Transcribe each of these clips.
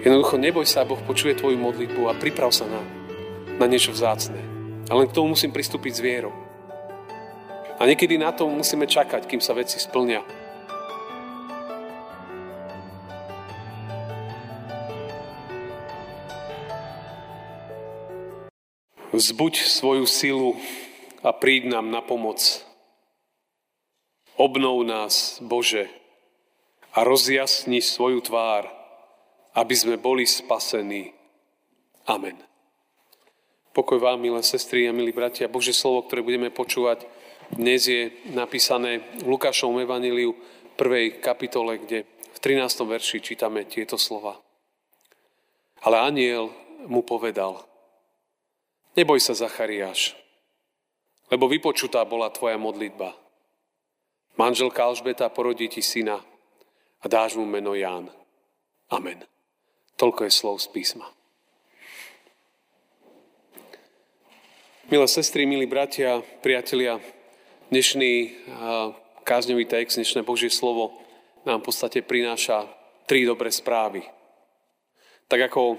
Jednoducho neboj sa, Boh počuje tvoju modlitbu a priprav sa na niečo vzácne. A len k tomu musím pristúpiť s vierou. A niekedy na to musíme čakať, kým sa veci splnia. Vzbuď svoju silu a príď nám na pomoc. Obnov nás, Bože, a rozjasni svoju tvár, aby sme boli spasení. Amen. Pokoj vám, milé sestry a milí bratia. Božie slovo, ktoré budeme počúvať dnes, je napísané v Lukášovom Evaníliu 1. kapitole, kde v 13. verši čítame tieto slova. Ale anjel mu povedal: Neboj sa, Zachariáš, lebo vypočutá bola tvoja modlitba. Manželka Alžbeta porodí ti syna a dáš mu meno Ján. Amen. Toľko je slov z písma. Milé sestry, milí bratia, priatelia, dnešný kázňový text, dnešné Božie slovo nám v podstate prináša tri dobré správy. Tak ako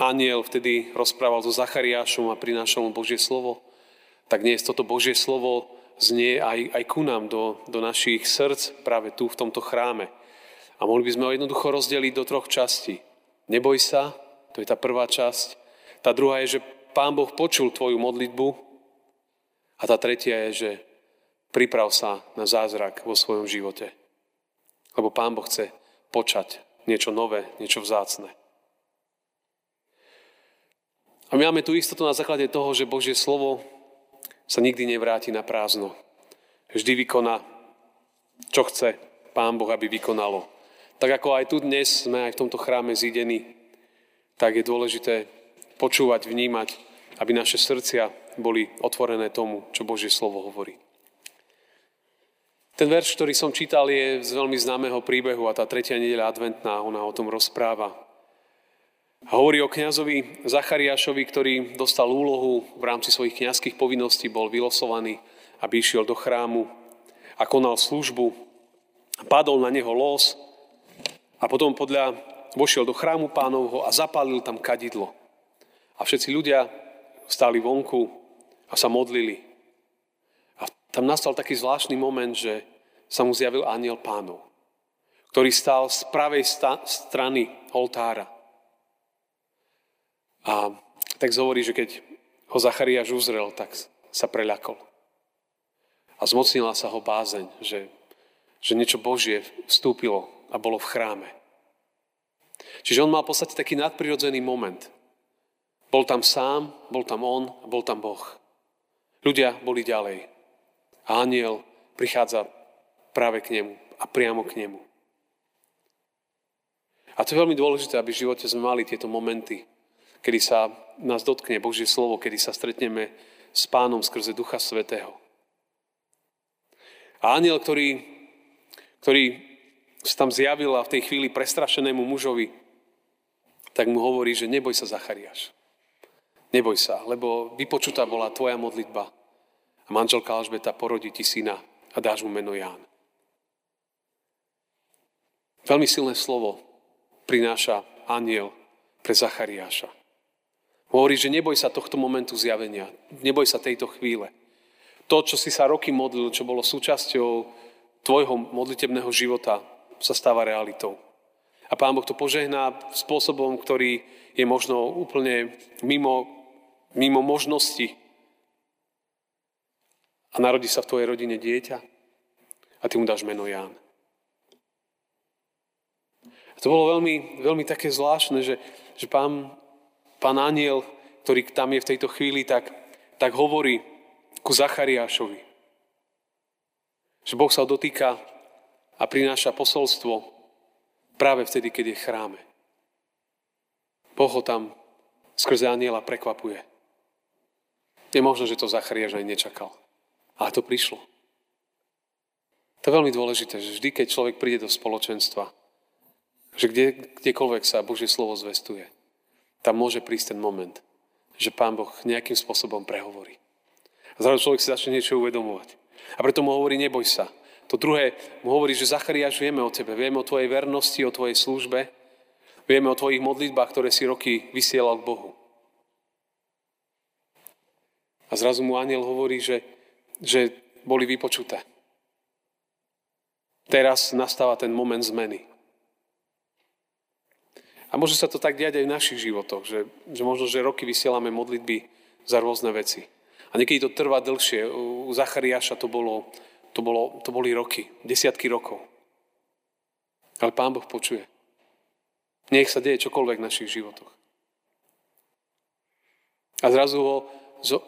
anjel vtedy rozprával so Zachariášom a prinášal mu Božie slovo, tak dnes toto Božie slovo znie aj ku nám do našich srdc práve tu v tomto chráme. A mohli by sme ho jednoducho rozdeliť do troch častí. Neboj sa, to je tá prvá časť. Tá druhá je, že Pán Boh počul tvoju modlitbu. A tá tretia je, že priprav sa na zázrak vo svojom živote. Lebo Pán Boh chce počať niečo nové, niečo vzácne. A my máme tu istotu na základe toho, že Božie slovo sa nikdy nevráti na prázdno. Vždy vykoná, čo chce Pán Boh, aby vykonalo. Tak ako aj tu dnes sme aj v tomto chráme zídení, tak je dôležité počúvať, vnímať, aby naše srdcia boli otvorené tomu, čo Božie slovo hovorí. Ten verš, ktorý som čítal, je z veľmi známeho príbehu a tá tretia nedeľa adventná, ona o tom rozpráva. Hovorí o kňazovi Zachariášovi, ktorý dostal úlohu v rámci svojich kňazských povinností, bol vylosovaný, aby išiel do chrámu a konal službu. Padol na neho los a potom vošiel do chrámu Pánovho a zapálil tam kadidlo. A všetci ľudia stáli vonku a sa modlili. A tam nastal taký zvláštny moment, že sa mu zjavil anjel Pánov, ktorý stál z pravej strany oltára. A tak hovorí, že keď ho Zachariáš uzrel, tak sa preľakol. A zmocnila sa ho bázeň, že niečo Božie vstúpilo a bolo v chráme. Čiže on mal v podstate taký nadprirodzený moment. Bol tam sám, bol tam on a bol tam Boh. Ľudia boli ďalej. A anjel prichádza práve k nemu a priamo k nemu. A to je veľmi dôležité, aby v živote sme mali tieto momenty, kedy sa nás dotkne Božie slovo, kedy sa stretneme s Pánom skrze Ducha Svätého. A anjel, ktorý sa tam zjavil a v tej chvíli prestrašenému mužovi, tak mu hovorí, že neboj sa, Zachariáš. Neboj sa, lebo vypočutá bola tvoja modlitba a manželka Alžbeta porodí ti syna a dáš mu meno Ján. Veľmi silné slovo prináša anjel pre Zachariáša. Hovorí, že neboj sa tohto momentu zjavenia. Neboj sa tejto chvíle. To, čo si sa roky modlil, čo bolo súčasťou tvojho modlitebného života, sa stáva realitou. A Pán Boh to požehná spôsobom, ktorý je možno úplne mimo možnosti. A narodí sa v tvojej rodine dieťa a ty mu dáš meno Ján. A to bolo veľmi, veľmi také zvláštne, že Pán anjel, ktorý tam je v tejto chvíli, tak hovorí ku Zachariášovi. Že Boh sa ho dotýka a prináša posolstvo práve vtedy, keď je v chráme. Boh ho tam skrze anjela prekvapuje. Je možno, že to Zachariáš aj nečakal. Ale to prišlo. To je veľmi dôležité, že vždy, keď človek príde do spoločenstva, že kdekoľvek sa Božie slovo zvestuje, tam môže prísť ten moment, že Pán Boh nejakým spôsobom prehovorí. A zároveň človek si začne niečo uvedomovať. A preto mu hovorí, neboj sa. To druhé mu hovorí, že Zachariáš, vieme o tebe, vieme o tvojej vernosti, o tvojej službe, Vieme o tvojich modlitbách, ktoré si roky vysielal k Bohu. A zrazu mu anjel hovorí, že boli vypočuté. Teraz nastáva ten moment zmeny. A môže sa to tak diať aj v našich životoch, že možno, že roky vysielame modlitby za rôzne veci. A niekedy to trvá dlhšie. U Zachariáša to boli roky, desiatky rokov. Ale Pán Boh počuje. Nech sa deje čokoľvek v našich životoch. A zrazu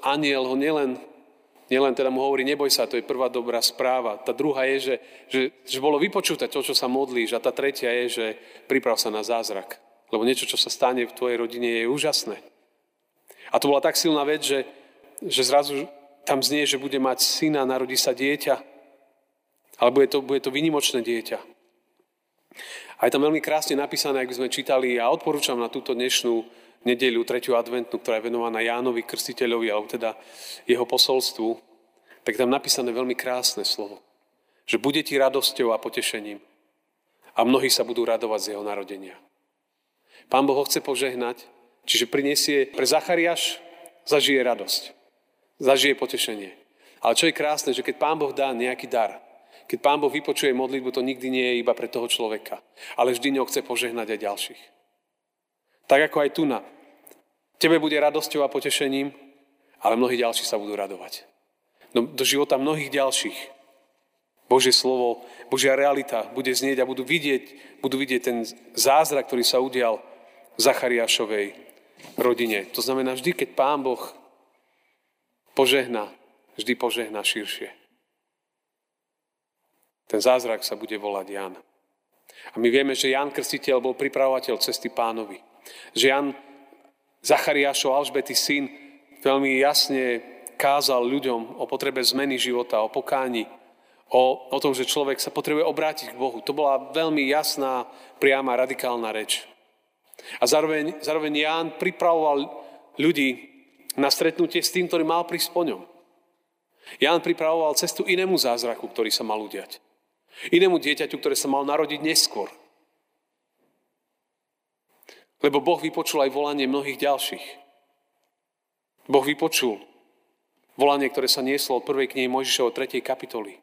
anjel ho nielen teda mu hovorí, neboj sa, to je prvá dobrá správa. Tá druhá je, že bolo vypočuté to, čo sa modlíš. A tá tretia je, že priprav sa na zázrak. Lebo niečo, čo sa stane v tvojej rodine, je úžasné. A to bola tak silná vec, že zrazu tam znie, že bude mať syna, narodí sa dieťa. Ale bude to výnimočné dieťa. A je tam veľmi krásne napísané, ak by sme čítali, a odporúčam na túto dnešnú nedeľu, 3. adventnú, ktorá je venovaná Jánovi Krstiteľovi, alebo teda jeho posolstvu, tak tam napísané veľmi krásne slovo. Že bude ti radosťou a potešením. A mnohí sa budú radovať z jeho narodenia. Pán Boh ho chce požehnať, čiže prinesie pre Zachariáš, zažije radosť. Zažije potešenie. Ale čo je krásne, že keď Pán Boh dá nejaký dar, keď Pán Boh vypočuje modlitbu, to nikdy nie je iba pre toho človeka. Ale vždy ňou chce požehnať aj ďalších. Tak ako aj tuna. Tebe bude radosťou a potešením, ale mnohí ďalší sa budú radovať. Do života mnohých ďalších. Božie slovo, Božia realita bude znieť a budú vidieť ten zázrak, ktorý sa udial v Zachariášovej rodine. To znamená, vždy, keď Pán Boh požehná, vždy požehná širšie. Ten zázrak sa bude volať Ján. A my vieme, že Ján Krstiteľ bol pripravovateľ cesty Pánovi. Že Ján, Zachariášov, Alžbety syn, veľmi jasne kázal ľuďom o potrebe zmeny života, o pokáni, o tom, že človek sa potrebuje obrátiť k Bohu. To bola veľmi jasná, priama, radikálna reč. A zároveň Ján pripravoval ľudí na stretnutie s tým, ktorý mal prísť po ňom. Ján pripravoval cestu inému zázraku, ktorý sa mal udiať. Inému dieťaťu, ktoré sa mal narodiť neskôr. Lebo Boh vypočul aj volanie mnohých ďalších. Boh vypočul volanie, ktoré sa nieslo od 1. knihy Mojžišovej 3. kapitoly.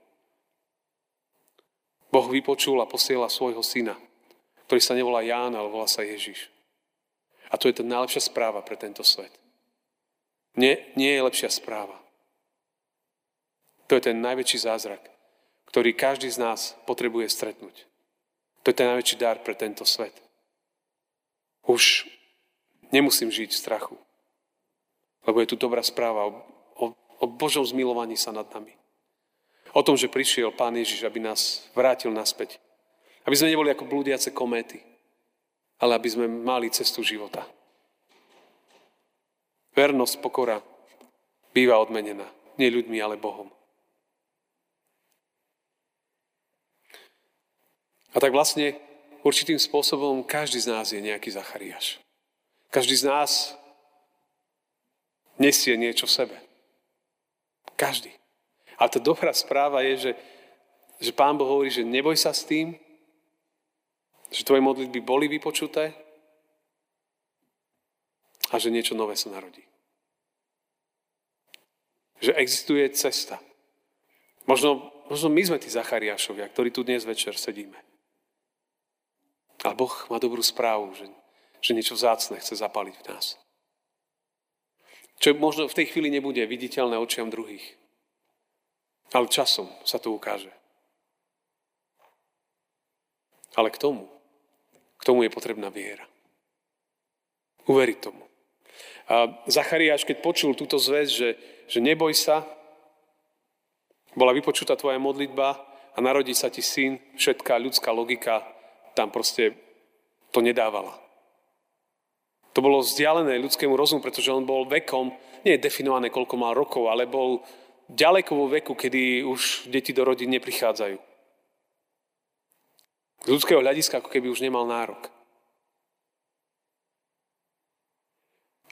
Boh vypočul a posiela svojho syna, ktorý sa nevolá Ján, ale volá sa Ježiš. A to je tá najlepšia správa pre tento svet. Nie je lepšia správa. To je ten najväčší zázrak, ktorý každý z nás potrebuje stretnúť. To je ten najväčší dar pre tento svet. Už nemusím žiť v strachu, lebo je tu dobrá správa o Božom zmilovaní sa nad nami. O tom, že prišiel Pán Ježiš, aby nás vrátil naspäť. Aby sme neboli ako blúdiace kométy, ale aby sme mali cestu života. Vernosť, pokora býva odmenená. Nie ľuďmi, ale Bohom. A tak vlastne určitým spôsobom každý z nás je nejaký Zachariáš. Každý z nás nesie niečo v sebe. Každý. A tá dobrá správa je, že Pán Boh hovorí, že neboj sa s tým, že tvoje modlitby boli vypočuté a že niečo nové sa narodí. Že existuje cesta. Možno my sme tí Zachariášovia, ktorí tu dnes večer sedíme. Ale Boh má dobrú správu, že niečo vzácne chce zapáliť v nás. Čo možno v tej chvíli nebude viditeľné očiam druhých. Ale časom sa to ukáže. Ale k tomu je potrebná viera. Uveriť tomu. A Zachariáš, keď počul túto zvesť, že neboj sa, bola vypočutá tvoja modlitba a narodí sa ti syn, všetká ľudská logika tam proste to nedávala. To bolo vzdialené ľudskému rozumu, pretože on bol vekom, nie je definované, koľko mal rokov, ale bol ďaleko vo veku, kedy už deti do rodín neprichádzajú. Z ľudského hľadiska, ako keby už nemal nárok.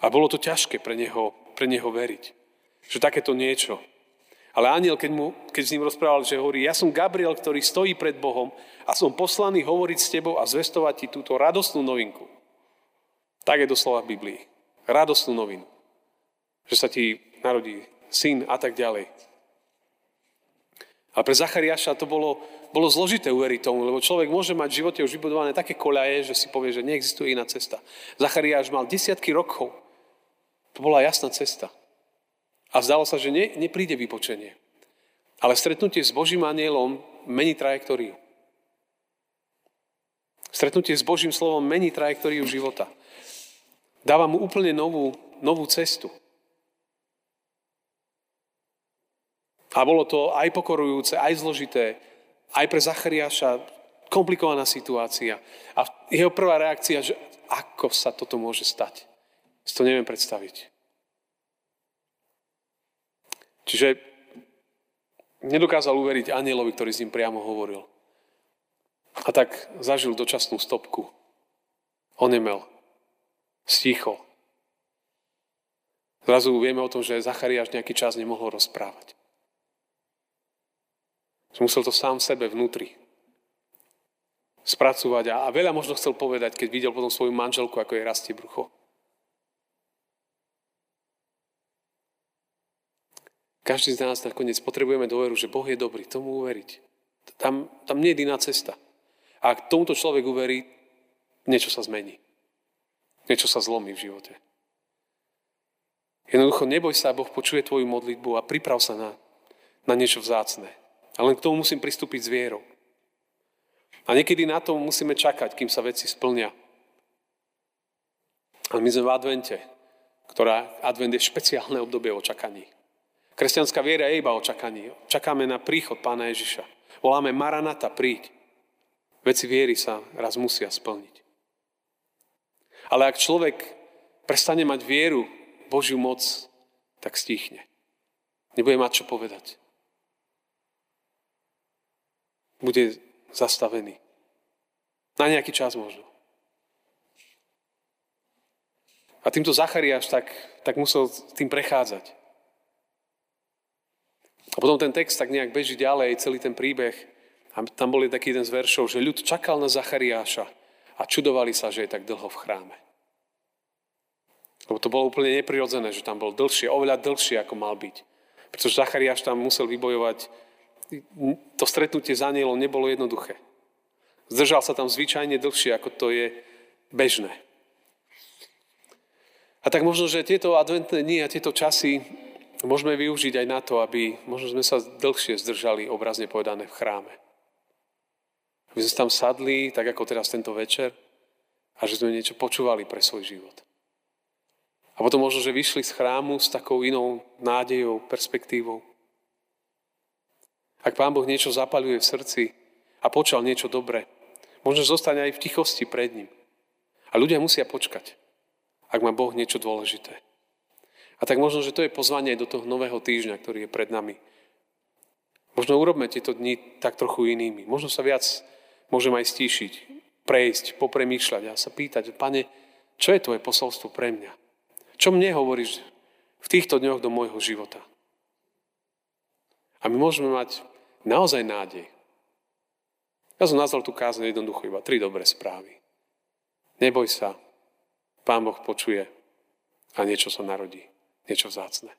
A bolo to ťažké pre neho veriť, že takéto niečo. Ale anjel, keď s ním rozprával, že hovorí, ja som Gabriel, ktorý stojí pred Bohom a som poslaný hovoriť s tebou a zvestovať ti túto radostnú novinku. Tak je doslova v Biblii. Radosnú novinu. Že sa ti narodí syn a tak ďalej. A pre Zachariáša to bolo zložité uveriť tomu, lebo človek môže mať v živote už vybudované také koľaje, že si povie, že neexistuje iná cesta. Zachariáš mal desiatky rokov. To bola jasná cesta. A zdalo sa, že nepríde vypočenie. Ale stretnutie s Božím anjelom mení trajektóriu. Stretnutie s Božím slovom mení trajektóriu života. Dáva mu úplne novú cestu. A bolo to aj pokorujúce, aj zložité, aj pre Zachariáša komplikovaná situácia. A jeho prvá reakcia, že ako sa toto môže stať? Si to neviem predstaviť. Čiže nedokázal uveriť anjelovi, ktorý s ním priamo hovoril. A tak zažil dočasnú stopku. Onemel. Stichol. Zrazu vieme o tom, že Zachariáš nejaký čas nemohol rozprávať. Musel to sám v sebe vnútri spracovať a veľa možno chcel povedať, keď videl potom svoju manželku, ako jej rastie brucho. Každý z nás nakoniec potrebujeme dôveru, že Boh je dobrý, tomu uveriť. Tam nie je iná cesta. A ak tomuto človek uverí, niečo sa zmení. Niečo sa zlomí v živote. Jednoducho neboj sa, Boh počuje tvoju modlitbu a priprav sa na niečo vzácne. A len k tomu musím pristúpiť s vierou. A niekedy na to musíme čakať, kým sa veci splnia. Ale my sme v advente, advent je špeciálne obdobie o čakaní. Kresťanská viera je iba o čakaní. Čakáme na príchod Pána Ježiša. Voláme Maranata, príď. Veci viery sa raz musia splniť. Ale ak človek prestane mať vieru, Božiu moc, tak stíchne. Nebude mať čo povedať. Bude zastavený. Na nejaký čas možno. A týmto Zachariáš tak musel tým prechádzať. A potom ten text tak nejak beží ďalej, celý ten príbeh. A tam bol taký jeden z veršov, že ľud čakal na Zachariáša a čudovali sa, že je tak dlho v chráme. Lebo to bolo úplne neprirodzené, že tam bol dlhšie, oveľa dlhšie, ako mal byť. Pretože Zachariáš tam musel vybojovať. To stretnutie s anjelom nebolo jednoduché. Zdržal sa tam zvyčajne dlhšie, ako to je bežné. A tak možno, že tieto adventné dni a tieto časy môžeme využiť aj na to, aby možno sme sa dlhšie zdržali, obrazne povedané, v chráme. Aby sme tam sadli, tak ako teraz tento večer, a že sme niečo počúvali pre svoj život. A potom možno, že vyšli z chrámu s takou inou nádejou, perspektívou. Ak Pán Boh niečo zapaľuje v srdci a počal niečo dobré, možno zostane aj v tichosti pred ním. A ľudia musia počkať, ak má Boh niečo dôležité. A tak možno, že to je pozvanie do toho nového týždňa, ktorý je pred nami. Možno urobme tieto dni tak trochu inými. Možno sa viac môžem aj stíšiť, prejsť, popremýšľať a sa pýtať, Pane, čo je tvoje posolstvo pre mňa? Čo mne hovoríš v týchto dňoch do môjho života? A my môžeme mať naozaj nádej. Ja som nazval tú kázeň jednoducho iba 3 dobré správy. Neboj sa, Pán Boh počuje a niečo sa narodí, niečo vzácne.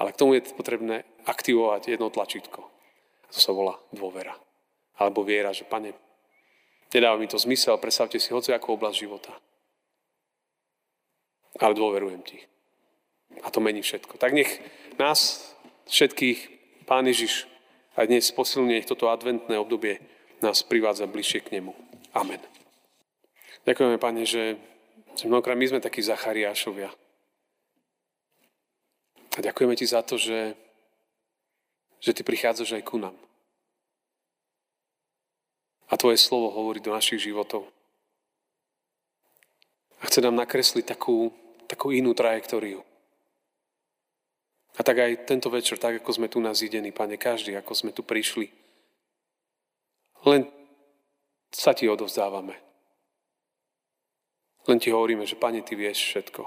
Ale k tomu je potrebné aktivovať jedno tlačítko. To sa volá dôvera. Alebo viera, že Pane, nedáva mi to zmysel, predstavte si hociakú oblasť života. Ale dôverujem ti. A to mení všetko. Tak nech nás všetkých Pán Ježiš aj dnes posilne toto adventné obdobie nás privádza bližšie k nemu. Amen. Ďakujeme, Pane, že mnohokrát my sme takí Zachariášovia. A ďakujeme ti za to, že ty prichádzaš aj ku nám. A tvoje slovo hovorí do našich životov. A chce nám nakresliť takú inú trajektóriu. A tak aj tento večer, tak ako sme tu nazídení, Pane, každý, ako sme tu prišli, len sa ti odovzdávame. Len ti hovoríme, že Pane, ty vieš všetko.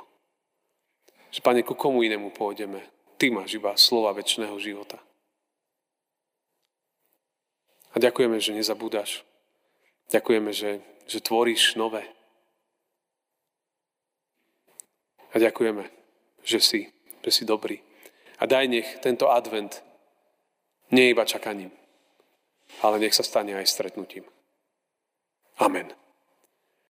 Že Pane, ku komu inému pôjdeme? Ty máš iba slova večného života. A ďakujeme, že nezabúdaš. Ďakujeme, že tvoríš nové. A ďakujeme, že si dobrý. A daj, nech tento advent nie je iba čakaním, ale nech sa stane aj stretnutím. Amen.